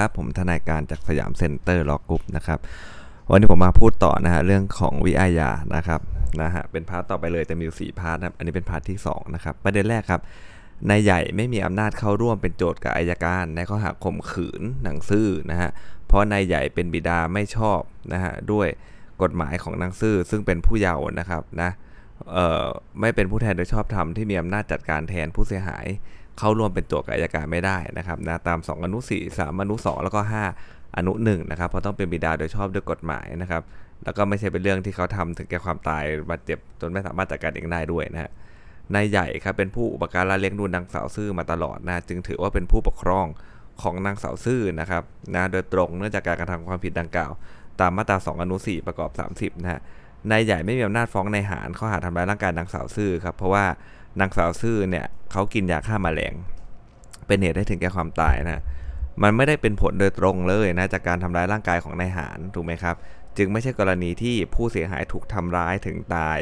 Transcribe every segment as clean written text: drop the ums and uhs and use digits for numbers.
ครับผมทนายการจากสยามเซ็นเตอร์ลอว์กรุ๊ปนะครับวันนี้ผมมาพูดต่อนะฮะเรื่องของวิอาญานะครับนะฮะเป็นพาร์ทต่อไปเลยแต่มีอยู่4พาร์ทนะครับอันนี้เป็นพาร์ทที่2นะครับประเด็นแรกครับนายใหญ่ไม่มีอำนาจเข้าร่วมเป็นโจทก์กับอัยการในข้อหาข่มขืนหนังสือนะฮะเพราะนายใหญ่เป็นบิดาไม่ชอบนะฮะด้วยกฎหมายของนางซื่อซึ่งเป็นผู้เยาว์นะครับนะไม่เป็นผู้แทนโดยชอบธรรมที่มีอำนาจจัดการแทนผู้เสียหายเข้าร่วมเป็นโจทก์กับอัยการไม่ได้นะครับนะตาม2อนุ4 3อนุ2แล้วก็5อนุ1นะครับเพราะต้องเป็นบิดาโดยชอบด้วยกฎหมายนะครับแล้วก็ไม่ใช่เป็นเรื่องที่เขาทำถึงแก่ความตายบาดเจ็บจนไม่สามารถจัดการเองได้ด้วยนะฮะนายใหญ่ครับเป็นผู้อุปการะเลี้ยงดูนางสาวซื่อมาตลอดนะจึงถือว่าเป็นผู้ปกครองของนางสาวซื่อนะครับนะโดยตรงเนื่องจากการกระทำความผิดดังกล่าวตามมาตรา2อนุ4ประกอบ30นะฮะนายใหญ่ไม่มีอำนาจฟ้องนายหารข้อหาทำร้ายร่างกายนางสาวซื่อครับเพราะว่านางสาวซื่อเนี่ยเขากินยาฆ่าแมลงเป็นเหตุให้ถึงแก่ความตายนะมันไม่ได้เป็นผลโดยตรงเลยนะจากการทำร้ายร่างกายของนายหารถูกไหมครับจึงไม่ใช่กรณีที่ผู้เสียหายถูกทำร้ายถึงตาย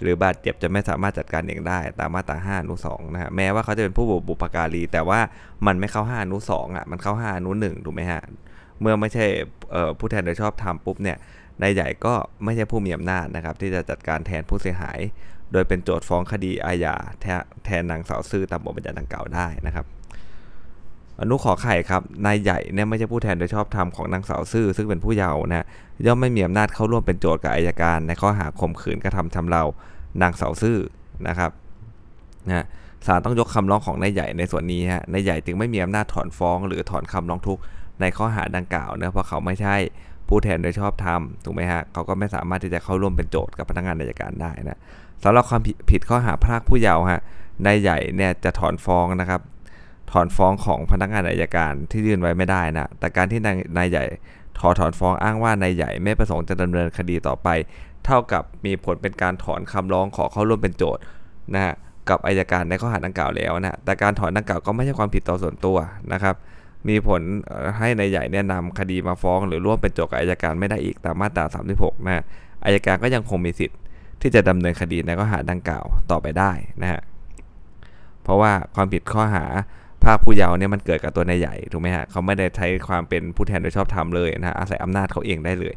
หรือบาดเจ็บจะไม่สามารถจัดการเองได้ตามมาตรา5อนุ2นะฮะแม้ว่าเขาจะเป็นผู้บุพการีแต่ว่ามันไม่เข้า5อนุ2อ่ะมันเข้า5อนุ1ถูกไหมฮะเมื่อไม่ใช่ผู้แทนโดยชอบธรรมปุ๊บเนี่ยนายใหญ่ก็ไม่ใช่ผู้มีอำนาจนะครับที่จะจัดการแทนผู้เสียหายโดยเป็นโจทก์ฟ้องคดีอาญาแทนนางสาวซื่อตามบทบัญญัติดังกล่าวได้นะครับอนุขอไข่ครับนายใหญ่เนี่ยไม่ใช่ผู้แทนโดยชอบธรรมของนางสาวซื่อซึ่งเป็นผู้เยาว์นะย่อมไม่มีอำนาจเข้าร่วมเป็นโจทก์กับอัยการในข้อหาข่มขืนกระทำชำเรานางสาวซื่อนะครับนะศาลต้องยกคำร้องของนายใหญ่ในส่วนนี้ฮะนายใหญ่จึงไม่มีอำนาจถอนฟ้องหรือถอนคำร้องทุกข์ในข้อหาดังกล่าวนะเพราะเขาไม่ใช่ผู้แทนโดยชอบธรรมถูกไหมฮะเขาก็ไม่สามารถที่จะเข้าร่วมเป็นโจทก์กับพนักงานอัยการได้นะสำหรับความผิดข้อหาพรากผู้เยาว์ฮะนายใหญ่เนี่ยจะถอนฟ้องนะครับถอนฟ้องของพนักงานอัยการที่ยื่นไว้ไม่ได้นะแต่การที่นายใหญ่ถอนฟ้องอ้างว่านายใหญ่ไม่ประสงค์จะดำเนินคดีต่อไปเท่ากับมีผลเป็นการถอนคำร้องขอเข้าร่วมเป็นโจทก์นะฮะกับอัยการในข้อหาดังกล่าวแล้วนะแต่การถอนดังกล่าวก็ไม่ใช่ความผิดต่อส่วนตัวนะครับมีผลให้นายใหญ่นำคดีมาฟ้องหรือร่วมเป็นโจทก์กับอัยการไม่ได้อีกตามมาตรา36นะอัยการก็ยังคงมีสิทธิ์ที่จะดำเนินคดีในข้อหาดังกล่าวต่อไปได้นะฮะเพราะว่าความผิดข้อหาพรากผู้เยาว์เนี่ยมันเกิดกับตัวนายใหญ่ถูกไหมฮะเขาไม่ได้ใช้ความเป็นผู้แทนโดยชอบธรรมเลยนะฮะอาศัยอำนาจเขาเองได้เลย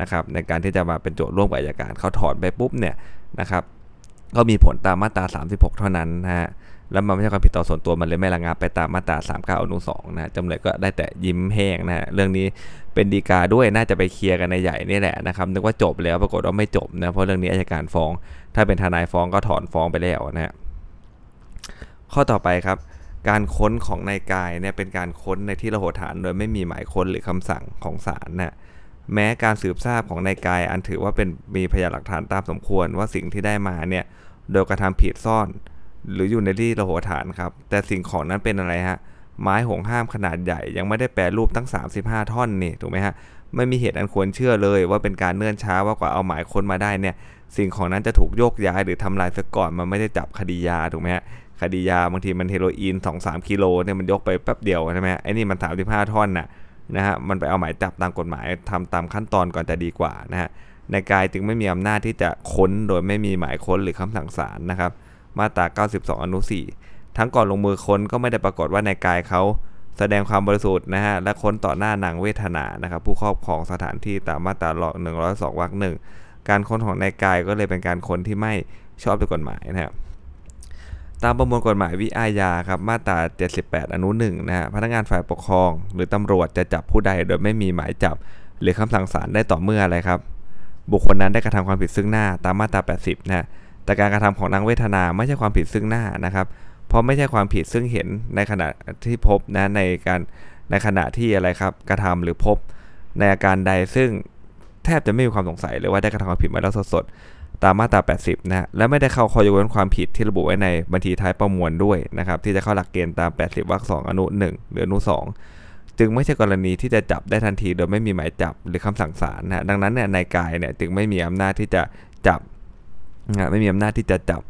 นะครับในการที่จะมาเป็นโจทก์ร่วมกับอัยการเขาถอนไปปุ๊บเนี่ยนะครับก็มีผลตามมาตรา36เท่านั้นนะฮะแล้วมันไม่ใช่ความผิดต่อส่วนตัวมันเลยไม่ระงับไปตามมาตรา39อนุ2นะจำเลยก็ได้แต่ยิ้มแห้งนะฮะเรื่องนี้เป็นฎีกาด้วยน่าจะไปเคลียร์กันนายใหญ่นี่แหละนะครับนึกว่าจบแล้วปรากฏว่าไม่จบนะเพราะเรื่องนี้อัยการฟ้องถ้าเป็นทนายฟ้องก็ถอนฟ้องไปแล้วนะฮะข้อต่อไปครับการค้นของนายกายเนี่ยเป็นการค้นในที่ระโหฐานโดยไม่มีหมายค้นหรือคำสั่งของศาลนะแม้การสืบทราบของนายกายอันถือว่าเป็นมีพยานหลักฐานตามสมควรว่าสิ่งที่ได้มาเนี่ยโดยกระทำผิดซ่อนหรืออยู่ในที่ระโหฐานครับแต่สิ่งของนั้นเป็นอะไรฮะไม้ห่วงห้ามขนาดใหญ่ยังไม่ได้แปรรูปตั้ง35ท่อนนี่ถูกไหมฮะไม่มีเหตุอันควรเชื่อเลยว่าเป็นการเนื่นช้าว่ากว่าเอาหมายค้นมาได้เนี่ยสิ่งของนั้นจะถูกโยกย้ายหรือทำลายซะก่อนมันไม่ได้จับคดียาถูกไหมฮะคดียาบางทีมันเฮโรอีน 2-3 กิโลเนี่ยมันยกไปแป๊บเดียวใช่ไหมไอ้นี่มัน35ท่อนน่ะนะฮะมันไปเอาหมายจับตามกฎหมายทำตามขั้นตอนก่อนจะดีกว่านะฮะนายกายจึงไม่มีอำนาจที่จะค้นโดยไม่มีหมายค้นหรือคำสั่งศาลนะครับมาตรา92อนุ4ทั้งก่อนลงมือค้นก็ไม่ได้ปรากฏว่านายกายเขาแสดงความบริสุทธิ์นะฮะและค้นต่อหน้านางเวทนานะครับผู้ครอบครองสถานที่ตามมาตรา102วรรค1การค้นของนายกายก็เลยเป็นการค้นที่ไม่ชอบด้วยกฎหมายนะครับตามประมวลกฎหมายวิอาญาครับมาตรา78อนุ1นะฮะพนักงานฝ่ายปกครองหรือตำรวจจะจับผู้ใดโดยไม่มีหมายจับหรือคำสั่งศาลได้ต่อเมื่ออะไรครับบุคคลนั้นได้กระทำความผิดซึ่งหน้าตามมาตรา80นะฮะแต่การกระทำของนางเวทนาไม่ใช่ความผิดซึ่งหน้านะครับเพราะไม่ใช่ความผิดซึ่งเห็นในขณะที่พบนะในขณะที่อะไรครับกระทำหรือพบในอาการใดซึ่งแทบจะไม่มีความสงสัยเลยว่าได้กระทำความผิดมาแล้วสดตามมาตรา80นะฮะและไม่ได้เข้าข้อยกเว้นความผิดที่ระบุไว้ในบัญชีท้ายประมวลด้วยนะครับที่จะเข้าหลักเกณฑ์ตาม80วรรค2อนุ1หรืออนุ2จึงไม่ใช่กรณีที่จะจับได้ทันทีโดยไม่มีหมายจับหรือคำสั่งศาลนะฮะดังนั้นเนี่ยนายกายเนี่ยจึงไม่มีอำนาจที่จะจับไม่มีอำนาจที่จะจับ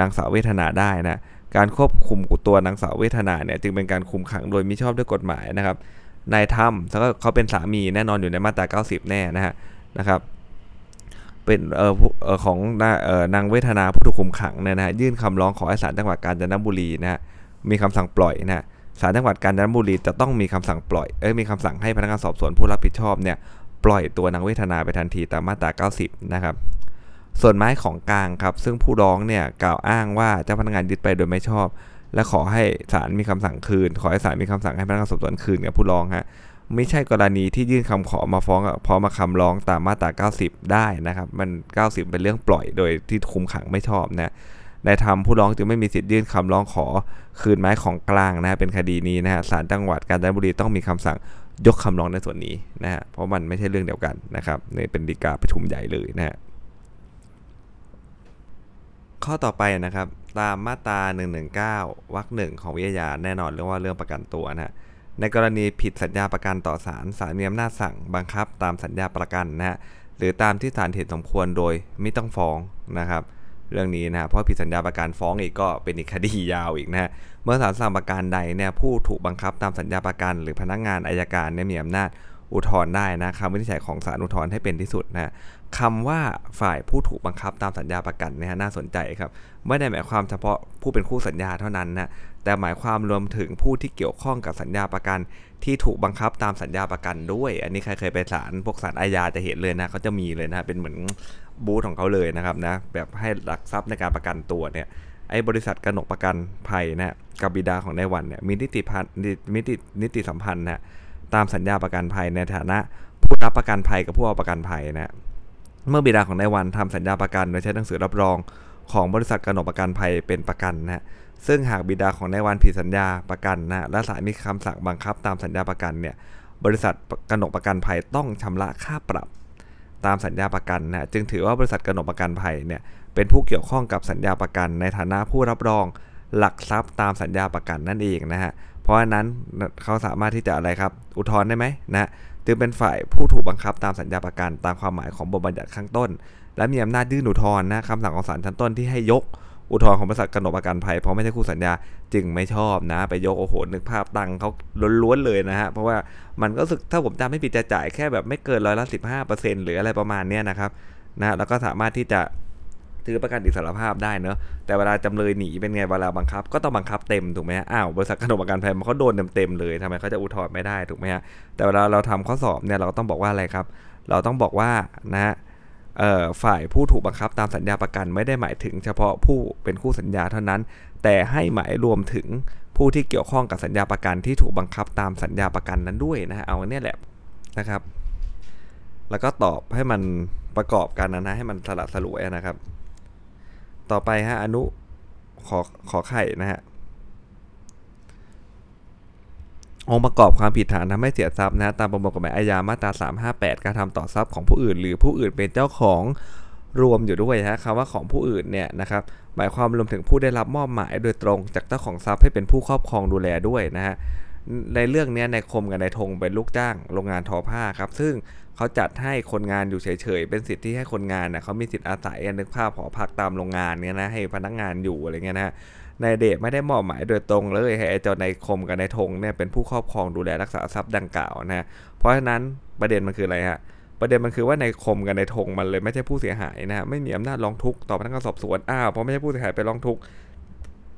นางสาวเวทนาได้นะการควบคุมตัวนางสาวเวทนาเนี่ยจึงเป็นการคุมขังโดยมิชอบด้วยกฎหมายนะครับนายธรรมแล้วก็เขาเป็นสามีแน่นอนอยู่ในมาตรา90แน่นะครับเป็นของนางเวทนาผู้ถูกคุมขังเนี่ยนะฮะยื่นคำร้องขอให้ศาลจังหวัดกาญจนบุรีนะฮะมีคำสั่งปล่อยนะ ศาลจังหวัดกาญจนบุรีจะต้องมีคำสั่งปล่อยมีคำสั่งให้พนักงานสอบสวนผู้รับผิดชอบเนี่ยปล่อยตัวนางเวทนาไปทันทีตามมาตรา90นะครับส่วนไม้ของกลางครับซึ่งผู้ร้องเนี่ยกล่าวอ้างว่าเจ้าพนักงานยึดไปโดยไม่ชอบและขอให้ศาลมีคำสั่งคืนขอให้ศาลมีคำสั่งให้พนักงานสอบสวนคืนกับผู้ร้องฮะไม่ใช่กรณีที่ยื่นคำขอมาฟ้องพร้อมมาคำร้องตามมาตรา90ได้นะครับมัน90เป็นเรื่องปล่อยโดยที่คุมขังไม่ชอบนะในธรรมผู้ร้องจึงไม่มีสิทธิ์ยื่นคำร้องขอคืนไม้ของกลางนะเป็นคดีนี้นะฮะศาลจังหวัดกาญจนบุรีต้องมีคำสั่งยกคำร้องในส่วนนี้นะฮะเพราะมันไม่ใช่เรื่องเดียวกันนะครับนี่เป็นฎีกาประชุมใหญ่เลยนะฮะข้อต่อไปนะครับตามมาตรา119วรรค1ของวิทยาแน่นอนเรื่องว่าเรื่องประกันตัวนะฮะในกรณีผิดสัญญาประกันต่อศาลศาลมีอำนาจสั่งบังคับตามสัญญาประกันนะฮะหรือตามที่ศาลเห็นสมควรโดยไม่ต้องฟ้องนะครับเรื่องนี้นะเพราะผิดสัญญาประกันฟ้องอีกก็เป็นอีกคดียาวอีกนะฮะเมื่อศาลสั่งประกันใดเนี่ยผู้ถูกบังคับตามสัญญาประกันหรือพนักงานอัยการเนี่ยมีอำนาจอุทธรณ์ได้นะคำวินิจฉัยของศาลอุทธรณ์ให้เป็นที่สุดนะคำว่าฝ่ายผู้ถูกบังคับตามสัญญาประกันเนี่ยน่าสนใจครับไม่ได้หมายความเฉพาะผู้เป็นคู่สัญญาเท่านั้นนะแต่หมายความรวมถึงผู้ที่เกี่ยวข้องกับสัญญาประกันที่ถูกบังคับตามสัญญาประกันด้วยอันนี้ใครเคยไปศาลพวกศาลอาญาจะเห็นเลยนะเขาจะมีเลยนะเป็นเหมือนบูธของเขาเลยนะครับนะแบบให้หลักทรัพย์ในการประกันตัวเนี่ยไอ้บริษัทกนกประกันภัยนะกับบิดาของนายวันเนี่ยมีนิติสัมพันธ์นะตามสัญญาประกันภัยในฐานะผู้รับประกันภัยกับผู้เอาประกันภัยนะเมื่อบิดาของนายวันทำสัญญาประกันโดยใช้หนังสือรับรองของบริษัทกนกประกันภัยเป็นประกันนะซึ่งหากบิดาของนายวันผิดสัญญาประกันนะและศาลมีคำสั่งบังคับตามสัญญาประกันเนี่ยบริษัทกนกประกันภัยต้องชำระค่าปรับตามสัญญาประกันนะจึงถือว่าบริษัทกนกประกันภัยเนี่ยเป็นผู้เกี่ยวข้องกับสัญญาประกันในฐานะผู้รับรองหลักทรัพย์ตามสัญญาประกันนั่นเองนะฮะเพราะฉะนั้นเขาสามารถที่จะอะไรครับอุทธรณ์ได้ไหมนะจึงเป็นฝ่ายผู้ถูกบังคับตามสัญญาประกันตามความหมายของบทบัญญัติข้างต้นและมีอำนาจยื่นอุทธรณ์นะคำสั่งของศาลชั้นต้นที่ให้ยกอุทธรณ์ของบริษัทกนกประกันภัยเพราะไม่ใช่คู่สัญญาจึงไม่ชอบนะไปยกโอ้โหนึกภาพตังเขาล้วนๆเลยนะฮะเพราะว่ามันก็สึกถ้าผมจำไม่ผิดจะจ่ายแค่แบบไม่เกิน15%หรืออะไรประมาณนี้นะครับนะแล้วก็สามารถที่จะถือประกันอิสรภาพได้เนอะแต่เวลาจำเลยหนีเป็นไงเวลาบังคับก็ต้องบังคับเต็มถูกไหมฮะอ้าวบริษัทกนกประกันภัยมันเขาโดนเต็มเลยทำไมเขาจะอุทธรณ์ไม่ได้ถูกไหมฮะแต่เวลาเราทำข้อสอบเนี่ยเราต้องบอกว่าอะไรครับเราต้องบอกว่านะฮะฝ่ายผู้ถูกบังคับตามสัญญาประกันไม่ได้หมายถึงเฉพาะผู้เป็นคู่สัญญาเท่านั้นแต่ให้หมายรวมถึงผู้ที่เกี่ยวข้องกับสัญญาประกันที่ถูกบังคับตามสัญญาประกันนั้นด้วยนะฮะเอาเนี่ยแหละนะครับแล้วก็ตอบให้มันประกอบกันนะให้มันสละสลวยนะครับต่อไปฮะอนุขอไข่นะฮะองค์ประกอบความผิดฐานทำให้เสียทรัพย์นะตามประมวลกฎหมายอาญามาตรา358การทำต่อทรัพย์ของผู้อื่นหรือผู้อื่นเป็นเจ้าของรวมอยู่ด้วยฮะคำว่าของผู้อื่นเนี่ยนะครับหมายความรวมถึงผู้ได้รับมอบหมายโดยตรงจากเจ้าของทรัพย์ให้เป็นผู้ครอบครองดูแลด้วยนะฮะในเรื่องนี้นายคมกับนายธงเป็นลูกจ้างโรงงานทอผ้าครับซึ่งเขาจัดให้คนงานอยู่เฉยๆเป็นสิทธิ์ที่ให้คนงานนะเขามีสิทธิ์อาศัยนึกภาพหอพักตามโรงงานเนี่ยนะให้พนักงานอยู่อะไรเงี้ยนะนายเดชไม่ได้มอบหมายโดยตรงเลยให้ไอ้เจ้านายคมกับนายธงเนี่ยเป็นผู้ครอบครองดูแลรักษาทรัพย์ดังกล่าวนะเพราะฉะนั้นประเด็นมันคืออะไรฮะประเด็นมันคือว่านายคมกับนายธงมันเลยไม่ใช่ผู้เสียหายนะไม่มีอำนาจร้องทุกข์ต่อพนักงานสอบสวนเพราะไม่ใช่ผู้เสียหายไปร้องทุกข์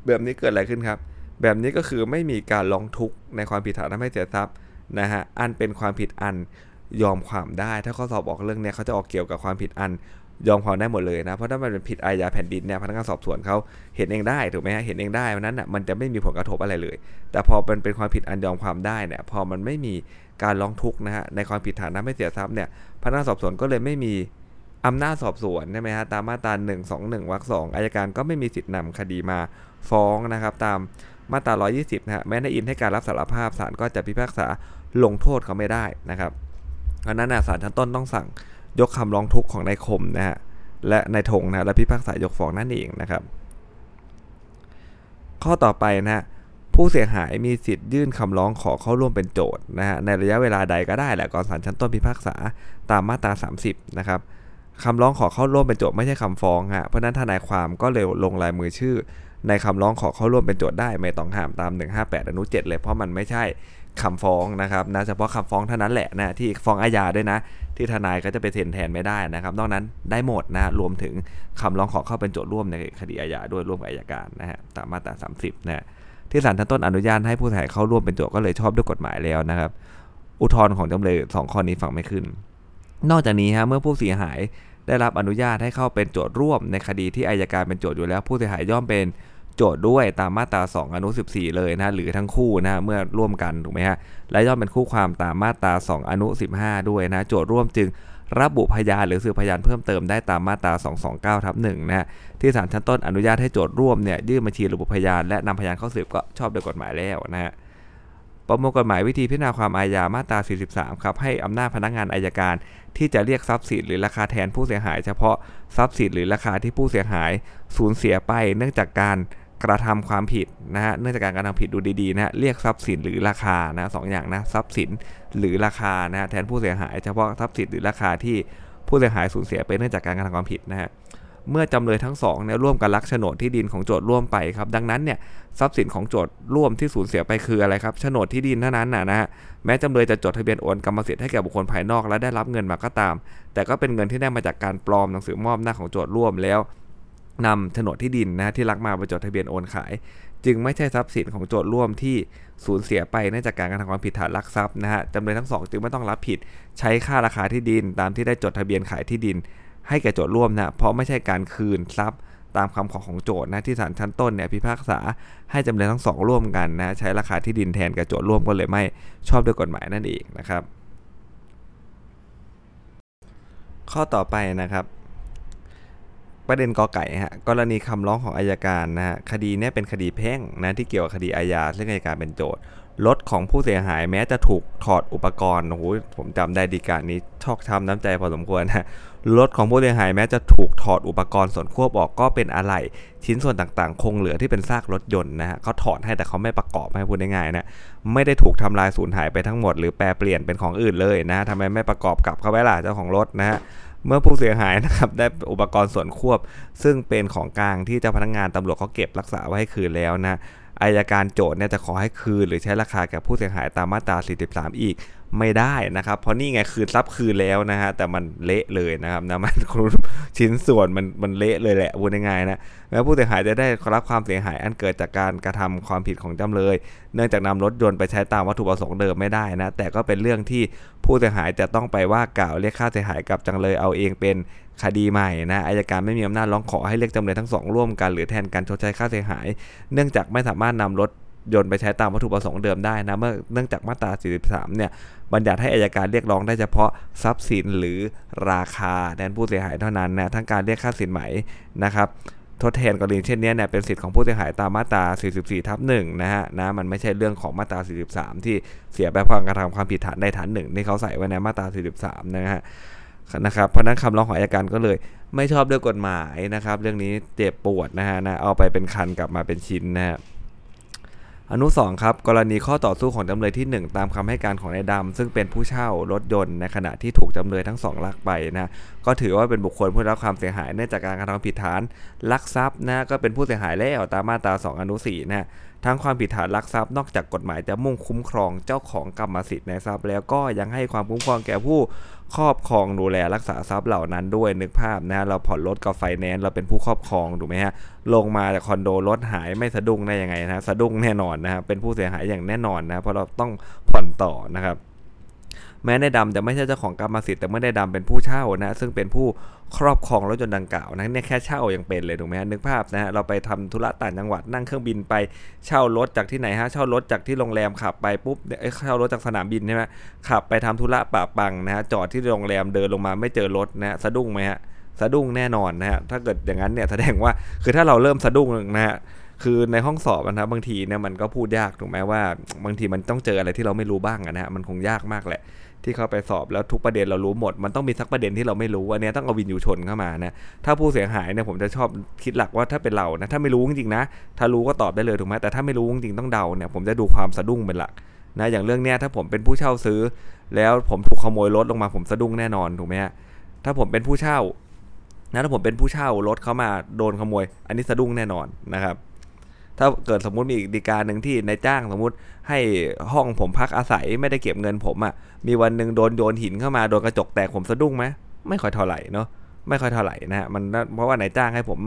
แบบนี้เกิดอะไรขึ้นครับแบบนี้ก็คือไม่มีการร้องทุกข์ในความผิดฐานทำให้เสียทรัพย์นะฮะอันเป็นความผิดอันยอมความได้ถ้าข้อสอบออกเรื่องเนี้ยเขาจะออกเกี่ยวกับความผิดอันยอมความได้หมดเลยนะเพราะถ้ามันเป็นผิดอาญาแผ่นดินเนี่ยพนักงานสอบสวนเขาเห็นเองได้ถูกไหมฮะเห็นเองได้เพราะนั้นอ่ะมันจะไม่มีผลกระทบอะไรเลยแต่พอมันเป็นความผิดอันยอมความได้เนี่ยพอมันไม่มีการร้องทุกข์นะฮะในความผิดฐานทำให้เสียทรัพย์เนี่ยพนักงานสอบสวนก็เลยไม่มีอำนาจสอบสวนใช่ไหมฮะตามมาตรา121วรรค2อัยการก็ไม่มีสิทธิ์นำคดีมาฟ้องนะครับตามมาตรา120นะฮะแม้นายอินให้การรับสารภาพศาลก็จะพิพากษาลงโทษเขาไม่ได้นะครับเพราะนั้นศาลชั้นต้นต้องสั่งยกคำร้องทุกข์ของนายคมนะฮะและนายธงนะและพิพากษายกฟ้องนั่นเองนะครับข้อต่อไปนะฮะผู้เสียหายมีสิทธิ์ยื่นคำร้องขอเข้าร่วมเป็นโจทย์นะฮะในระยะเวลาใดก็ได้แหละก่อนศาลชั้นต้นพิพากษาตามมาตรา30นะครับคำร้องขอเข้าร่วมเป็นโจทย์ไม่ใช่คำฟ้องฮะเพราะนั้นทนายความก็เลยลงลายมือชื่อในคำร้องขอเข้าร่วมเป็นโจทย์ได้ไม่ต้องห้ามตาม158อนุ7เลยเพราะมันไม่ใช่คำฟ้องนะครับนะเฉพาะคำฟ้องเท่านั้นแหละนะที่ฟ้องอาญาด้วยนะที่ทนายก็จะไปเซ็นแทนไม่ได้นะครับนอกนั้นได้หมดนะรวมถึงคำร้องขอเข้าเป็นโจทย์ร่วมในคดีอาญาด้วยร่วมกับอัยการนะฮะตามมาตรา30นะ ที่ศาลชั้นต้นอนุญาตให้ผู้เสียหายเข้าร่วมเป็นโจทย์ก็เลยชอบด้วยกฎหมายแล้วนะครับอุทธรณ์ของจำเลย2ข้อนี้ฟังไม่ขึ้นนอกจากนี้ฮะเมื่อผู้เสียหายได้รับอนุญาตให้เข้าเป็นโจทย์ร่วมในคดีที่อัยการเป็นโจทย์อยู่แล้วผู้เสียหายย่อมเป็นโจทย์ด้วยตามมาตรา2อนุ14เลยนะหรือทั้งคู่นะเมื่อร่วมกันถูกไหมฮะและย่อมเป็นคู่ความตามมาตรา2อนุ15ด้วยนะโจทย์ร่วมจึงระบุพยานหรือสืบพยานเพิ่มเติมได้ตามมาตรา 229/1 นะที่ศาลชั้นต้นอนุญาตให้โจทย์ร่วมเนี่ยยื่นบัญชีระบุพยานและนำพยานเข้าสืบก็ชอบโดยกฎหมายแล้วนะฮะประมวลกฎหมายวิธีพิจารณาความอาญามาตรา 43ครับให้อำนาจพนักงานอัยการที่จะเรียกทรัพย์สินหรือราคาแทนผู้เสียหายเฉพาะทรัพย์สินหรือราคาที่ผู้เสียหายสูญเสียไปเนื่องจากการกระทำความผิดนะฮะเนื่องจากการกระทำผิดดูดีๆนะฮะเรียกทรัพย์สินหรือราคานะ2อย่างนะทรัพย์สินหรือราคานะฮะแทนผู้เสียหายเฉพาะทรัพย์สินหรือราคาที่ผู้เสียหายสูญเสียไปเนื่องจากการกระทำความผิดนะฮะเมื่อจำเลยทั้งสองเนี่ยร่วมกันลักโฉนดที่ดินของโจทย์ร่วมไปครับดังนั้นเนี่ยทรัพย์สินของโจทย์ร่วมที่สูญเสียไปคืออะไรครับโฉนดที่ดินเท่านั้นนะฮะแม้จำเลยจะจดทะเบียนโอนกรรมสิทธิ์ให้แก่บุคคลภายนอกและได้รับเงินมาก็ตามแต่ก็เป็นเงินที่ได้มาจากการปลอมหนังสือมอบหน้าของโจทย์ร่วมแล้วนำโฉนดที่ดินนะที่ลักมาไปจดทะเบียนโอนขายจึงไม่ใช่ทรัพย์สินของโจทย์ร่วมที่สูญเสียไปเนื่องจากการกระทำความผิดฐานลักทรัพย์นะฮะจำเลยทั้งสองจึงไม่ต้องรับผิดใช้ค่าราคาที่ดินตามที่ได้จดทะเบียนขายที่ดินให้แก่โจทย์ร่วมนะเพราะไม่ใช่การคืนทรัพย์ตามคำขอของโจทย์นะที่ศาลชั้นต้นเนี่ยพิพากษาให้จำเลยทั้งสองร่วมกันนะใช้ราคาที่ดินแทนกับโจทย์ร่วมก็เลยไม่ชอบด้วยกฎหมายนั่นเองนะครับข้อต่อไปนะครับประเด็นก.ไก่ฮะกรณีคำร้องของอัยการนะฮะคดีนี้เป็นคดีแพ่งนะที่เกี่ยวกับคดีอาญาซึ่งอัยการเป็นโจทย์รถของผู้เสียหายแม้จะถูกถอดอุปกรณ์โอ้โหผมจำได้ดีการนี้ชอกช้ำน้ำใจพอสมควรนะรถของผู้เสียหายแม้จะถูกถอดอุปกรณ์ส่วนควบออกก็เป็นอะไหล่ชิ้นส่วนต่างๆคงเหลือที่เป็นซากรถยนต์นะฮะเขาถอดให้แต่เขาไม่ประกอบให้พูดง่ายๆนะไม่ได้ถูกทำลายสูญหายไปทั้งหมดหรือแปรเปลี่ยนเป็นของอื่นเลยนะทำไมไม่ประกอบกลับเข้าไว้ล่ะเจ้าของรถนะฮะเมื่อผู้เสียหายนะครับได้อุปกรณ์ส่วนควบซึ่งเป็นของกลางที่เจ้าพนักงานตำรวจเขาเก็บรักษาไว้ให้คืนแล้วนะอัยการโจทย์เนี่ยจะขอให้คืนหรือใช้ราคาแก่ผู้เสียหายตามมาตรา 43อีกไม่ได้นะครับเพราะนี่ไงคืนทรัพย์คืนแล้วนะฮะแต่มันเละเลยนะครับนะมันชิ้นส่วนมันเละเลยแหละพูดง่ายๆนะแล้วผู้เสียหายจะได้รับความเสียหายอันเกิดจากการกระทำความผิดของจำเลยเนื่องจากนำรถยนต์ไปใช้ตามวัตถุประสงค์เดิมไม่ได้นะแต่ก็เป็นเรื่องที่ผู้เสียหายจะต้องไปว่ากล่าวเรียกค่าเสียหายกับจำเลยเอาเองเป็นคดีใหม่นะอัยการไม่มีอำนาจร้องขอให้เรียกจำเลยทั้งสองร่วมกันหรือแทนการชดใช้ค่าเสียหายเนื่องจากไม่สามารถนำรถยนต์ไปใช้ตามวัตถุประสงค์เดิมได้นะเนื่องจากมาตรา 43เนี่ยบัญญัติให้อัยการเรียกร้องได้เฉพาะทรัพย์สินหรือราคาแทนผู้เสียหายเท่านั้นนะทั้งการเรียกค่าสินไหมนะครับทดแทนกรณีเช่นนี้เนี่ยเป็นสิทธิ์ของผู้เสียหายตามมาตรา 44/1 นะฮะนะมันไม่ใช่เรื่องของมาตรา 43ที่เสียไปเพราะการกระทำความผิดฐานใดฐานหนึ่งที่เขาใส่ไว้ในมาตรา 43นะครับเพราะนั้นคำร้องของอัยการก็เลยไม่ชอบด้วยกฎหมายนะครับเรื่องนี้เจ็บปวดนะฮะนะเอาไปเป็นคันกลับมาเป็นชิ้นนะฮะอนุ2ครับกรณีข้อต่อสู้ของจำเลยที่1ตามคำให้การของนายดำซึ่งเป็นผู้เช่ารถยนต์ในขณะที่ถูกจำเลยทั้ง2ลักไปนะก็ถือว่าเป็นบุคคลผู้รับความเสียหายเนื่องจากการกระทำผิดฐานลักทรัพย์นะก็เป็นผู้เสียหายแล้วตามมาตรา2อนุ4นะทั้งความผิดฐานลักทรัพย์นอกจากกฎหมายจะมุ่งคุ้มครองเจ้าของกรรมสิทธิ์ในทรัพย์แล้วก็ยังให้ความคุ้มครองแก่ผู้ครอบครองดูแลรักษาทรัพย์เหล่านั้นด้วยนึกภาพนะเราผ่อนรถกับไฟแนนซ์เราเป็นผู้ครอบครองถูกไหมฮะลงมาจากคอนโดรถหายไม่สะดุ้งได้ยังไงนะสะดุ้งแน่นอนนะครับเป็นผู้เสียหายอย่างแน่นอนนะเพราะเราต้องผ่อนต่อนะครับแม้นายดำจะไม่ใช่เจ้าของกรรมสิทธิ์แต่เมื่อนายดำเป็นผู้เช่านะซึ่งเป็นผู้ครอบครองรถยนต์ดังกล่าวนะเนี่ยแค่เช่ายังเป็นเลยถูกไหมฮะนึกภาพนะฮะเราไปทำธุระต่างจังหวัดนั่งเครื่องบินไปเช่ารถจากที่ไหนฮะเช่ารถจากที่โรงแรมขับไปปุ๊บเช่ารถจากสนามบินใช่ไหมขับไปทำธุระป่าปังนะฮะจอดที่โรงแรมเดินลงมาไม่เจอรถนะสะดุ้งไหมฮะสะดุ้งแน่นอนนะฮะถ้าเกิดอย่างนั้นเนี่ยแสดงว่าคือถ้าเราเริ่มสะดุ้งนะฮะคือในห้องสอบนะครับบางทีเนี่ยมันก็พูดยากถูกไหมว่าบางทีมันต้องเจออะไรที่เราไม่รู้บ้างนะฮะมันคงยากมากแหละที่เขาไปสอบแล้วทุกประเด็นเรารู้หมดมันต้องมีสักประเด็นที่เราไม่รู้อันนี้ต้องเอาวินยูชนเข้ามานะถ้าผู้เสียหายเนี่ยผมจะชอบคิดหลักว่าถ้าเป็นเรานะถ้าไม่รู้จริงๆนะถ้ารู้ก็ตอบได้เลยถูกไหมแต่ถ้าไม่รู้จริงๆต้องเดาเนี่ยผมจะดูความสะดุ้งเป็นหลักนะอย่างเรื่องเนี้ยถ้าผมเป็นผู้เช่าซื้อแล้วผมถูกขโมยรถลงมาผมสะดุ้งแน่นอนถูกไหมฮะถ้าผมเป็นผู้เช่านะถ้าผมเป็นผู้เช่ารถเข้ามาโดนขโมยอันนี้สะดุ้งแน่นอนนะครับถ้าเกิดสมมุติมีอีกดีกาหนึ่งที่นายจ้างสมมุติให้ห้องผมพักอาศัยไม่ได้เก็บเงินผมอ่ะมีวันหนึ่งโดนโยนหินเข้ามาโดนกระจกแตกผมสะดุ้งไหมไม่ค่อยเท่าไหร่เนาะ ไม่ค่อยเท่าไหร่นะฮะมันเพราะว่านายจ้างให้ผม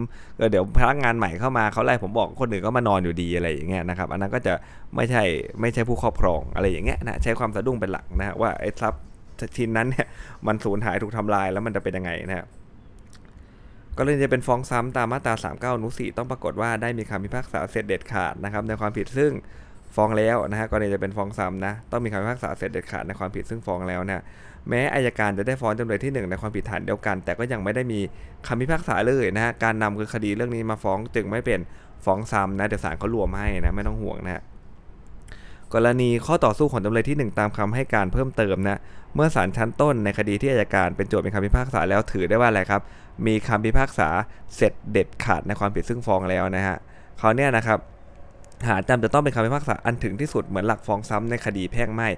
เดี๋ยวพนักงานใหม่เข้ามาเขาไล่ผมบอกคนอื่นก็มานอนอยู่ดีอะไรอย่างเงี้ยนะครับอันนั้นก็จะไม่ใช่ผู้ครอบครองอะไรอย่างเงี้ยนะใช้ความสะดุ้งเป็นหลักนะฮะว่าไอ้ทรัพย์ชิ้นนั้นเนี่ยมันสูญหายถูกทำลายแล้วมันจะเป็นยังไงนะครับกรณีจะเป็นฟ้องซ้ำตามมาตรา39อนุ4ต้องปรากฏว่าได้มีคำพิพากษาเสร็จเด็ดขาดนะครับในความผิดซึ่งฟ้องแล้วนะฮะกรณีจะเป็นฟ้องซ้ำนะต้องมีคำพิพากษาเสร็จเด็ดขาดในความผิดซึ่งฟ้องแล้วเนี่ยแม้อัยการจะได้ฟ้องจำเลยที่1ในความผิดฐานเดียวกันแต่ก็ยังไม่ได้มีคำพิพากษาเลยนะฮะการนำคือคดีเรื่องนี้มาฟ้องจึงไม่เป็นฟ้องซ้ำนะเดี๋ยวศาลเขารวมให้นะไม่ต้องห่วงนะฮะกรณีข้อต่อสู้ของจำเลยที่1ตามคำให้การเพิ่มเติมนะเมื่อศาลชั้นต้นในคดีที่อัยการเป็นโจทก์เป็นคำพิพากษาแล้วถือได้ว่าอะไรครับมีคำพิพากษาเสร็จเด็ดขาดในความผิดซึ่งฟ้องแล้วนะฮะคราวเนี้ยนะครับหาจำจะต้องเป็นคำพิพากษาอันถึงที่สุดเหมือนหลักฟ้องซ้ำในคดีแพ่งไม่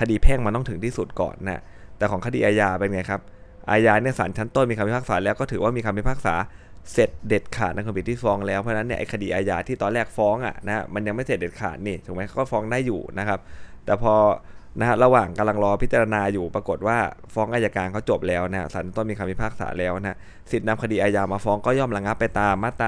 คดีแพ่งมันต้องถึงที่สุดก่อนนะแต่ของคดีอาญาเป็นไงครับอาญาเนี่ยศาลชั้นต้นมีคำพิพากษาแล้วก็ถือว่ามีคำพิพากษาเสร็จเด็ดขาดในความผิดที่ฟ้องแล้วเพราะนั้นเนี่ยไอ้คดีอาญาที่ตอนแรกฟ้องอ่ะนะมันยังไม่เสร็จเด็ดขาดนี่ถูกไหมก็ฟ้องได้อยู่นะครับแต่พอนะฮะระหว่างกำลังรอพิจารณาอยู่ปรากฏว่าฟ้องอัยการเขาจบแล้วนะศาลต้นมีคำพิพากษาแล้วนะสิทธินำคดีอาญามาฟ้องก็ย่อมระงับไปตามมาตร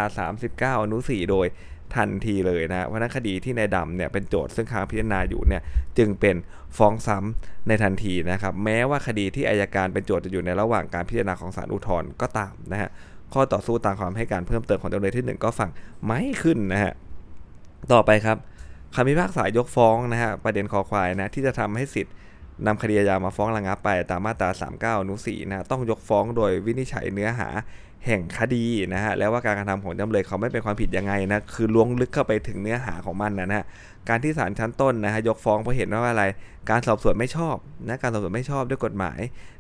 า39อนุ4โดยทันทีเลยนะเพราะนั้นคดีที่นายดำเนี่ยเป็นโจทก์ซึ่งค้างพิจารณาอยู่เนี่ยจึงเป็นฟ้องซ้ำในทันทีนะครับแม้ว่าคดีที่อัยการเป็นโจทก์จะอยู่ในระหว่างการพิจารณาของศาลอุทธรณ์ก็ตามนะฮะข้อต่อสู้ตามความให้การเพิ่มเติมของจำเลยที่1ก็ฟังไม่ขึ้นนะฮะต่อไปครับคำพิพากษายกฟ้องนะฮะประเด็นคอควายนะที่จะทำให้สิทธิ์นำคดีอาญามาฟ้องระงับไปตามมาตรา39อนุ4นะต้องยกฟ้องโดยวินิจฉัยเนื้อหาแห่งคดีนะฮะแล้วว่าการกระทำของจำเลยเขาไม่เป็นความผิดยังไงนะคือล้วงลึกเข้าไปถึงเนื้อหาของมันนะฮะการที่ศาลชั้นต้นนะฮะยกฟ้องเพราะเห็นว่าอะไรการสอบสวนไม่ชอบนะการสอบสวนไม่ชอบด้วยกฎหมาย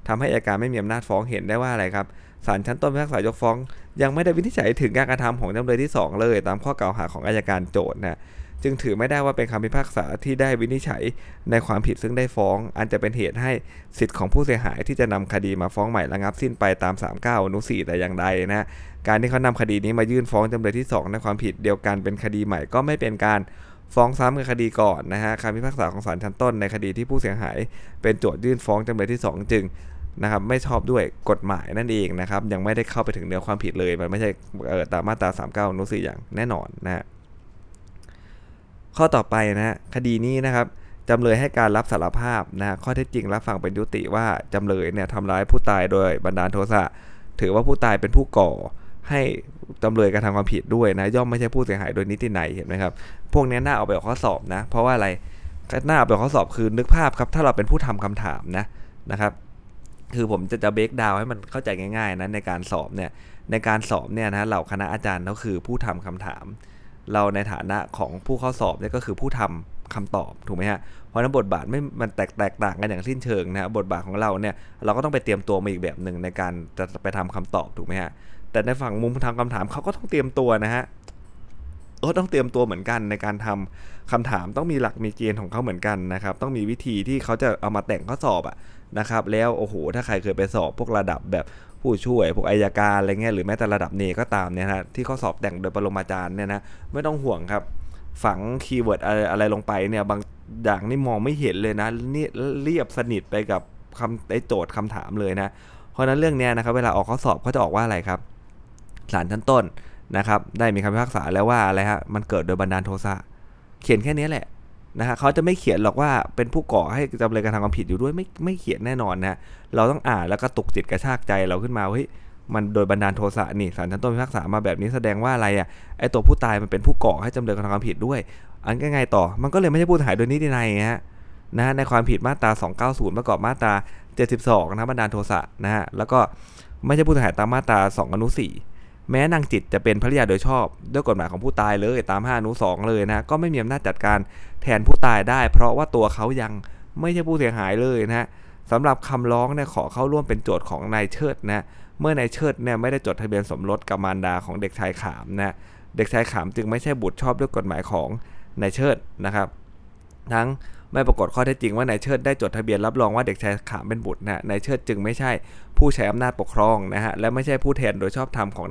ทำให้อัยการไม่มีอำนาจฟ้องเห็นได้ว่าอะไรครับศาลชั้นต้นพิพากษายกฟ้องยังไม่ได้วินิจฉัยถึงการกระทำของจำเลยที่2เลยตามข้อกล่าวหาของอัยการโจทก์นะจึงถือไม่ได้ว่าเป็นคำพิพากษาที่ได้วินิจฉัยในความผิดซึ่งได้ฟ้องอันจะเป็นเหตุให้สิทธิ์ของผู้เสียหายที่จะนำคดีมาฟ้องใหม่ระงับสิ้นไปตาม39อนุ4แต่อย่างใดนะการที่เขานำคดีนี้มายื่นฟ้องจำเลยที่2ในความผิดเดียวกันเป็นคดีใหม่ก็ไม่เป็นการฟ้องซ้ำกับคดีก่อนนะฮะคำพิพากษาของศาลชั้นต้นในคดีที่ผู้เสียหายเป็นโจทก์ยื่นฟ้องจำเลยที่2จึงนะครับไม่ชอบด้วยกฎหมายนั่นเองนะครับยังไม่ได้เข้าไปถึงเนื้อความผิดเลยมันไม่ใช่ตามมาตรา39อนุ4อย่างแน่นอนนะฮะข้อต่อไปนะฮะคดีนี้นะครับจำเลยให้การรับสารภาพนะข้อเท็จจริงรับฟังเป็นยุติว่าจำเลยเนี่ยทำร้ายผู้ตายโดยบันดาลโทสะถือว่าผู้ตายเป็นผู้ก่อให้จำเลยกระทำความผิดด้วยนะย่อมไม่ใช่ผู้เสียหายโดยนิตินัยเห็นไหมครับพวกนี้น่าเอาไปออกข้อสอบนะเพราะว่าอะไรน่าเอาไปออกข้อสอบคือนึกภาพครับถ้าเราเป็นผู้ทำคำถามนะครับคือผมจะเบรกดาวให้มันเข้าใจง่ายๆนะในการสอบเนี่ยในการสอบเนี่ยนะเหล่าคณะอาจารย์ก็คือผู้ทำคำถามเราในฐานะของผู้เข้าสอบเนี่ยก็คือผู้ทำคำตอบถูกไหมฮะเพราะนั้นบทบาทไม่มันแตกต่างกันอย่างสิ้นเชิงนะฮะบทบาทของเราเนี่ยเราก็ต้องไปเตรียมตัวมาอีกแบบหนึ่งในการจะไปทำคำตอบถูกไหมฮะแต่ในฝั่งมุมทำคำถามเขาก็ต้องเตรียมตัวนะฮะก็ต้องเตรียมตัวเหมือนกันในการทำคำถามต้องมีหลักมีเกณฑ์ของเขาเหมือนกันนะครับต้องมีวิธีที่เขาจะเอามาแต่งข้อสอบอะนะครับแล้วโอ้โหถ้าใครเคยไปสอบพวกระดับแบบผู้ช่วยพวกอัยการอะไรเงี้ยหรือแม้แต่ระดับเนก็ตามเนี่ยนะที่ข้อสอบแต่งโดยปรมาจารย์เนี่ยนะไม่ต้องห่วงครับฝังคีย์เวิร์ดอะไรลงไปเนี่ยบางอย่างนี่มองไม่เห็นเลยนะนี่เรียบสนิทไปกับคำโจทย์คำถามเลยนะเพราะนั้นเรื่องเนี้ยนะครับเวลาออกข้อสอบเขาจะออกว่าอะไรครับศาลชั้นต้นนะครับได้มีคำพิพากษาแล้วว่าอะไรฮะมันเกิดโดยบันดาลโทสะเขียนแค่นี้แหละนะฮะเขาจะไม่เขียนหรอกว่าเป็นผู้ก่อให้จำเลยกระทำความผิดอยู่ด้วยไม่เขียนแน่นอนนะเราต้องอ่านแล้วก็ตกจิตกระชากใจเราขึ้นมาเฮ้ยมันโดยบันดาลโทสะนี่ศาลชั้นต้นพิพากษามาแบบนี้แสดงว่าอะไรอ่ะไอ้ตัวผู้ตายมันเป็นผู้ก่อให้จำเลยกระทำความผิดด้วยอันง่ายๆต่อมันก็เลยไม่ใช่ผู้เสียหายโดยนิตินัยฮะนะในความผิดมาตรา290ประกอบมาตรา72นะบันดาลโทสะนะฮะแล้วก็ไม่ใช่ผู้เสียหายตามมาตรา2อนุ4แม้นางจิตจะเป็นภริยาโดยชอบด้วยกฎหมายของผู้ตายเลยตาม5อนุ2เลยนะก็ไม่มีอำนาจจัดการแทนผู้ตายได้เพราะว่าตัวเขายังไม่ใช่ผู้เสียหายเลยนะสำหรับคำร้องเนี่ยขอเข้าร่วมเป็นโจทก์ของนายเชิดนะเมื่อนายเชิดเนี่ยไม่ได้จดทะเบียนสมรสกับมารดาของเด็กชายขามนะเด็กชายขามจึงไม่ใช่บุตรชอบด้วยกฎหมายของนายเชิดนะครับทั้งไม่ปรากฏข้อเท็จจริงว่านายเชิดได้จดทะเบียนรับรองว่าเด็กชายขามเป็นบุตรนะนายเชิดจึงไม่ใช่ผู้ใช้อำนาจปกครองนะฮะและไม่ใช่ผู้แทนโดยชอบธรรมของ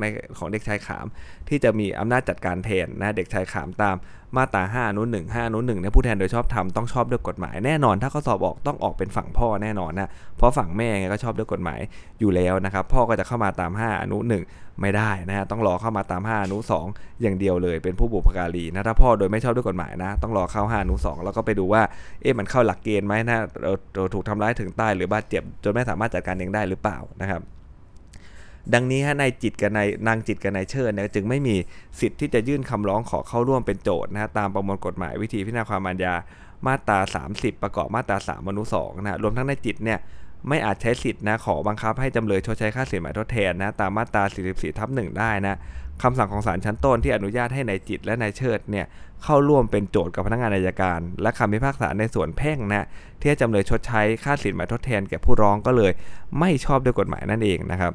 เด็กชายขามที่จะมีอำนาจจัดการแทนนะเด็กชายขามตาม มาตรา5อนุ1 5อนุ1เนี่ยผู้แทนโดยชอบธรรมต้องชอบด้วยกฎหมายแน่นอนถ้าข้อสอบออกต้องออกเป็นฝั่งพ่อแน่นอนนะเพราะฝั่งแม่ไงก็ชอบด้วยกฎหมายอยู่แล้วนะครับพ่อก็จะเข้ามาตาม5อนุ1ไม่ได้นะฮะต้องรอเข้ามาตาม5อนุ2อย่างเดียวเลยเป็นผู้บุพการีนะถ้าพ่อโดยไม่ชอบด้วยกฎหมายนะต้องรอเข้า5อนุ2แล้วก็ไปดูว่าเอ๊ะมันเข้าหลักเกณฑ์มั้ยนะถูกทำร้ายถึงตายหรือบาดเจ็บจนไม่สามารถจัดการเองได้หรือเปล่านะครับดังนี้ฮะนายจิตกับนางจิตกับนายเชิดเนี่ยจึงไม่มีสิทธิ์ที่จะยื่นคำร้องขอเข้าร่วมเป็นโจทย์นะฮะตามประมวลกฎหมายวิธีพิจารณาความอาญามาตรา30ประกอบมาตรา3อนุ2นะฮะรวมทั้งนายจิตเนี่ยไม่อาจใช้สิทธิ์นะขอบังคับให้จำเลยชดใช้ค่าเสียหายทดแทนนะตามมาตรา 44/1 ได้นะคำสั่งของศาลชั้นต้นที่อนุญาตให้นายจิตและนายเชิดเนี่ยเข้าร่วมเป็นโจทย์กับพนักงานอัยการและคำพิพากษาในส่วนแพ่งนะที่ให้จำเลยชดใช้ค่าสินไหมทดแทนแก่ผู้ร้องก็เลยไม่ชอบด้วยกฎหมายนั่นเองนะครับ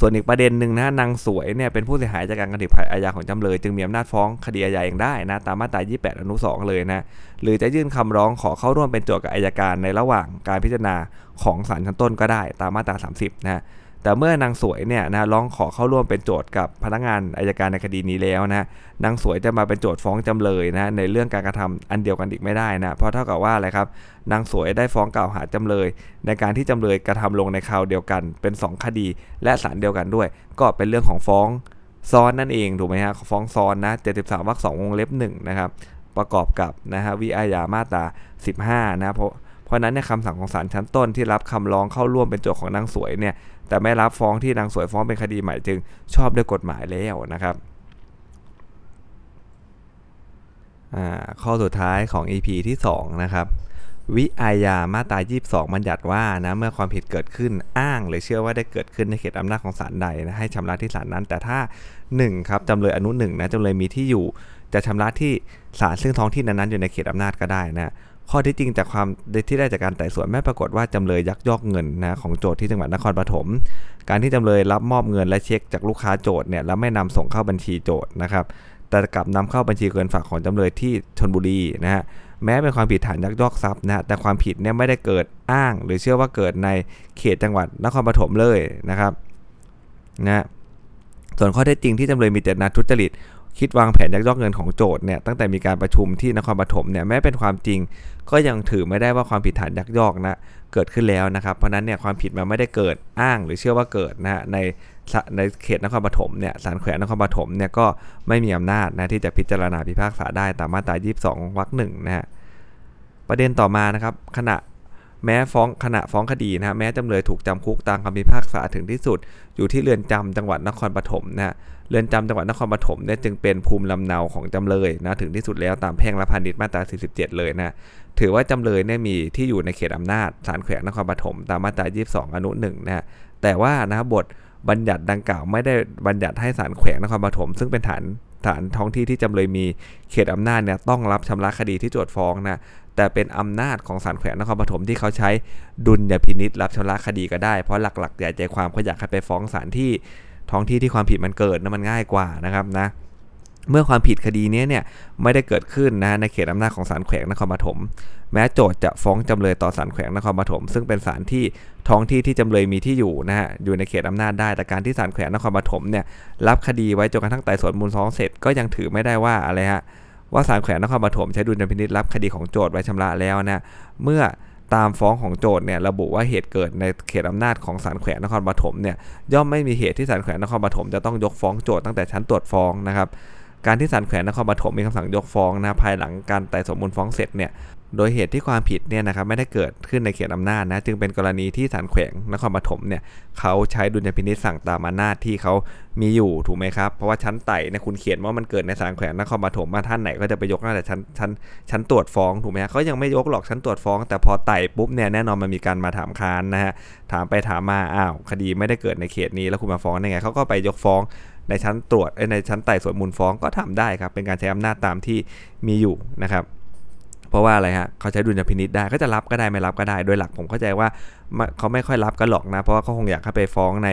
ส่วนอีกประเด็นหนึ่งนะนางสวยเนี่ยเป็นผู้เสียหายจากการกระทำอาญาของจำเลยจึงมีอำนาจฟ้องคดีอาญาเองได้นะตามมาตรา 28 อนุ 2 เลยนะหรือจะยื่นคำร้องขอเข้าร่วมเป็นโจทย์กับอัยการในระหว่างการพิจารณาของศาลชั้นต้นก็ได้ตามมาตรา 30 นะแต่เมื่อนางสวยเนี่ยนะร้องขอเข้าร่วมเป็นโจทย์กับพนักงานอัยการในคดีนี้แล้วนะนางสวยจะมาเป็นโจทย์ฟ้องจำเลยนะในเรื่องการกระทำอันเดียวกันอีกไม่ได้นะเพราะเท่ากับว่าอะไรครับนางสวยได้ฟ้องกล่าวหาจำเลยในการที่จำเลยกระทำลงในคราวเดียวกันเป็น2คดีและศาลเดียวกันด้วยก็เป็นเรื่องของฟ้องซ้อนนั่นเองถูกไหมฮะฟ้องซ้อนนะ73วรรค2วงเล็บ1นะครับประกอบกับนะฮะวิอาญามาตรา15นะเพราะนั้นเนี่ยคำสั่งของศาลชั้นต้นที่รับคำร้องเข้าร่วมเป็นโจทย์ของนางสวยเนี่ยแต่ไม่รับฟ้องที่นางสวยฟ้องเป็นคดีใหม่จึงชอบด้วยกฎหมายแล้วนะครับข้อสุดท้ายของ EP ที่2นะครับวิอาญามาตรา22บัญญัติว่านะเมื่อความผิดเกิดขึ้นอ้างหรือเชื่อว่าได้เกิดขึ้นในเขตอำนาจของศาลใดนะให้ชำระที่ศาลนั้นแต่ถ้า1ครับจำเลยอนุ1นะจำเลยมีที่อยู่จะชำระที่ศาลซึ่งท้องที่นั้นๆอยู่ในเขตอำนาจก็ได้นะข้อที่จริงจากความที่ได้จากการไต่สวนไม่ปรากฏว่าจำเลยยักยอกเงินนะของโจทก์ที่จังหวัดนครปฐมการที่จำเลยรับมอบเงินและเช็คจากลูกค้าโจทก์เนี่ยแล้วไม่นำส่งเข้าบัญชีโจทก์นะครับแต่กลับนำเข้าบัญชีเงินฝากของจำเลยที่ชลบุรีนะฮะแม้เป็นความผิดฐานยักยอกทรัพย์นะแต่ความผิดเนี่ยไม่ได้เกิดอ้างหรือเชื่อว่าเกิดในเขตจังหวัดนครปฐมเลยนะครับนะส่วนข้อเท็จจริงที่จำเลยมีเจตนาทุจริตคิดวางแผนยักยอกเงินของโจทก์เนี่ยตั้งแต่มีการประชุมที่นครปฐมเนี่ยแม้เป็นความจริงก็ยังถือไม่ได้ว่าความผิดฐานยักยอกนะเกิดขึ้นแล้วนะครับเพราะนั้นเนี่ยความผิดมันไม่ได้เกิดอ้างหรือเชื่อว่าเกิดนะฮะในเขตนครปฐมเนี่ยศาลแขวงนครปฐมเนี่ยก็ไม่มีอำนาจนะที่จะพิจารณาพิพากษาได้ตามมาตรา22วรรค1นะฮะประเด็นต่อมานะครับขณะฟ้องคดีนะฮะแม้จำเลยถูกจำคุกตามคำพิพากษาถึงที่สุดอยู่ที่เรือนจำจังหวัดนครปฐมนะฮะเรือนจำจังหวัดนครปฐมเนี่ยจึงเป็นภูมิลำเนาของจำเลยนะถึงที่สุดแล้วตามแพ่งและพาณิชย์มาตรา47เลยนะถือว่าจำเลยเนี่ยมีที่อยู่ในเขตอำนาจศาลแขวงนครปฐมตามมาตรา22อนุ1นะฮะแต่ว่านะบทบัญญัติดังกล่าวไม่ได้บัญญัติให้ศาลแขวงนครปฐมซึ่งเป็นฐานท้องที่ที่จำเลยมีเขตอำนาจเนี่ยต้องรับชำระคดีที่โจทก์ฟ้องนะแต่เป็นอำนาจของศาลแขวงนครปฐมที่เขาใช้ดุลยพินิจรับชำระคดีก็ได้เพราะหลักใหญ่ใจความเขาอยากให้ไปฟ้องศาลที่ท้องที่ที่ความผิดมันเกิดนะมันง่ายกว่านะครับนะเมื่อความผิดคดีนี้เนี่ยไม่ได้เกิดขึ้นนะในเขตอำนาจของศาลแขวงนครปฐมแม้โจทก์จะฟ้องจำเลยต่อศาลแขวงนครปฐมซึ่งเป็นศาลที่ท้องที่ที่จำเลยมีที่อยู่นะฮะอยู่ในเขตอำนาจได้แต่การที่ศาลแขวงนครปฐมเนี่ยรับคดีไว้จนกระทั่งไต่สวนมูลฟ้องเสร็จก็ยังถือไม่ได้ว่าอะไรฮะว่าศาลแขวงนครปฐมใช้ดุลยพินิจรับคดีของโจทก์ไว้ชำระแล้วนะเมื่อตามฟ้องของโจทก์เนี่ยระบุว่าเหตุเกิดในเขตอำนาจของศาลแขวงนครปฐมเนี่ยย่อมไม่มีเหตุที่ศาลแขวงนครปฐมจะต้องยกฟ้องโจทก์ตั้งแต่ชั้นตรวจฟ้องนะครับการที่ศาลแขวงนครปฐมมีคำสั่งยกฟ้องนะภายหลังการไต่สวนมูลฟ้องเสร็จเนี่ยโดยเหตุที่ความผิดเนี่ยนะครับไม่ได้เกิดขึ้นในเขตอำนาจนะจึงเป็นกรณีที่ศาลแขวงนครปฐมเนี่ยเขาใช้ดุลยพินิจสั่งตามอำนาจที่เขามีอยู่ถูกไหมครับเพราะว่าชั้นไต่เนี่ยคุณเขียนว่ามันเกิดในศาลแขวงนครปฐมมาท่านไหนก็จะไปยกตั้งแต่ชั้นตรวจฟ้องถูกไหมครับเขายังไม่ยกหรอกชั้นตรวจฟ้องแต่พอไต่ปุ๊บเนี่ยแน่นอนมันมีการมาถามค้านนะฮะถามไปถามมาอ้าวคดีไม่ได้เกิดในเขตนี้แล้วคุณมาฟ้องได้ไงเขาก็ไปยกฟ้องในชั้นตรวจในชั้นไต่สวนมูลฟ้องก็ทำได้ครับเป็นการใช้อำนาจตามที่มีอยู่นะครับเพราะว่าอะไรฮะเขาใช้ดุลยพินิจได้ก็จะรับก็ได้ไม่รับก็ได้โดยหลักผมเข้าใจว่าเขาไม่ค่อยรับกันหรอกนะเพราะว่าเขาคงอยากให้ไปฟ้องใน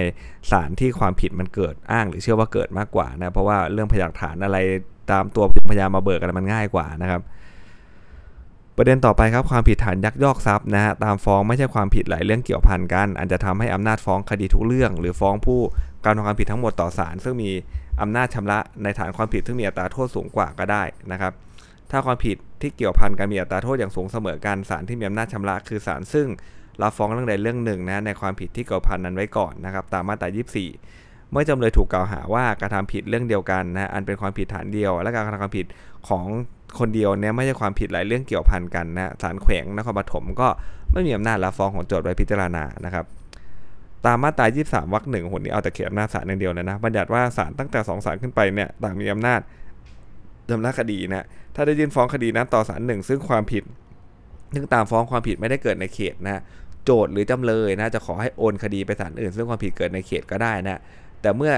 ศาลที่ความผิดมันเกิดอ้างหรือเชื่อว่าเกิดมากกว่านะเพราะว่าเรื่องพยานหลักฐานอะไรตามตัวพยานมาเบิกอะไรมันง่ายกว่านะครับประเด็นต่อไปครับความผิดฐานยักยอกทรัพย์นะฮะตามฟ้องไม่ใช่ความผิดหลายเรื่องเกี่ยวพันกันอาจจะทำให้อำนาจฟ้องคดีทุกเรื่องหรือฟ้องผู้กระทำความผิดทั้งหมดต่อศาลซึ่งมี อำนาจชำระในฐานความผิดซึ่งมีอัตราโทษสูงกว่าก็ได้นะครับถ้าความผิดที่เกี่ยวพันกันมีอัตราโทษอย่างสูงเสมอกันศาลที่มีอำนาจชำระคือศาลซึ่งรับฟ้องเรื่องใดเรื่องหนึ่งนะในความผิดที่เกี่ยวพันนั้นไว้ก่อนนะครับตามมาตรา24เมื่อจำเลยถูกกล่าวหาว่ากระทำผิดเรื่องเดียวกันนะอันเป็นความผิดฐานเดียวและการกระทำความผิดของคนเดียวเนี่ยไม่ใช่ความผิดหลายเรื่องเกี่ยวพันกันนะศาลแขวงนครปฐมก็ไม่มีอำนาจรับฟ้องของโจทก์ไว้พิจารณานะครับตามมาตรา23วรรค1คนนี้เอาแต่เขียนอำนาจศาลอย่างเดียวเลยนะบัญญัติว่าศาลตั้งแต่2ศาลขึ้นไปเนี่ยต่างมีอำนาจดำเนินคดีนะถ้าได้ยื่นฟ้องคดีนั้นต่อศาล1ซึ่งความผิดซึ่งตามฟ้องความผิดไม่ได้เกิดในเขตนะโจทก์หรือจำเลยนะจะขอให้โอนคดีไปศาลอื่นซึ่งความผิดเกิดในเขตก็ได้นะแต่เมื่อ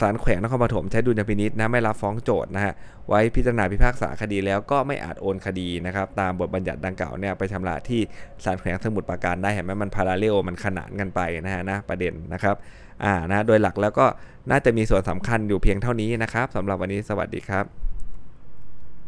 ศาลแขวงนครปฐมใช้ดุลยพินิจนะไม่รับฟ้องโจทก์นะฮะไว้พิจารณาพิพากษาคดีแล้วก็ไม่อาจโอนคดีนะครับตามบทบัญญัติดังกล่าวเนี่ยไปชำระที่ศาลแขวงสมุทรปราการได้เห็นไหมมันพาราเลลมันขนานกันไปนะฮะนะประเด็นนะครับนะโดยหลักแล้วก็น่าจะมีส่วนสำคัญอยู่เพียงเท่านี้นะครับสำหรับวันนี้สวัสดีครับ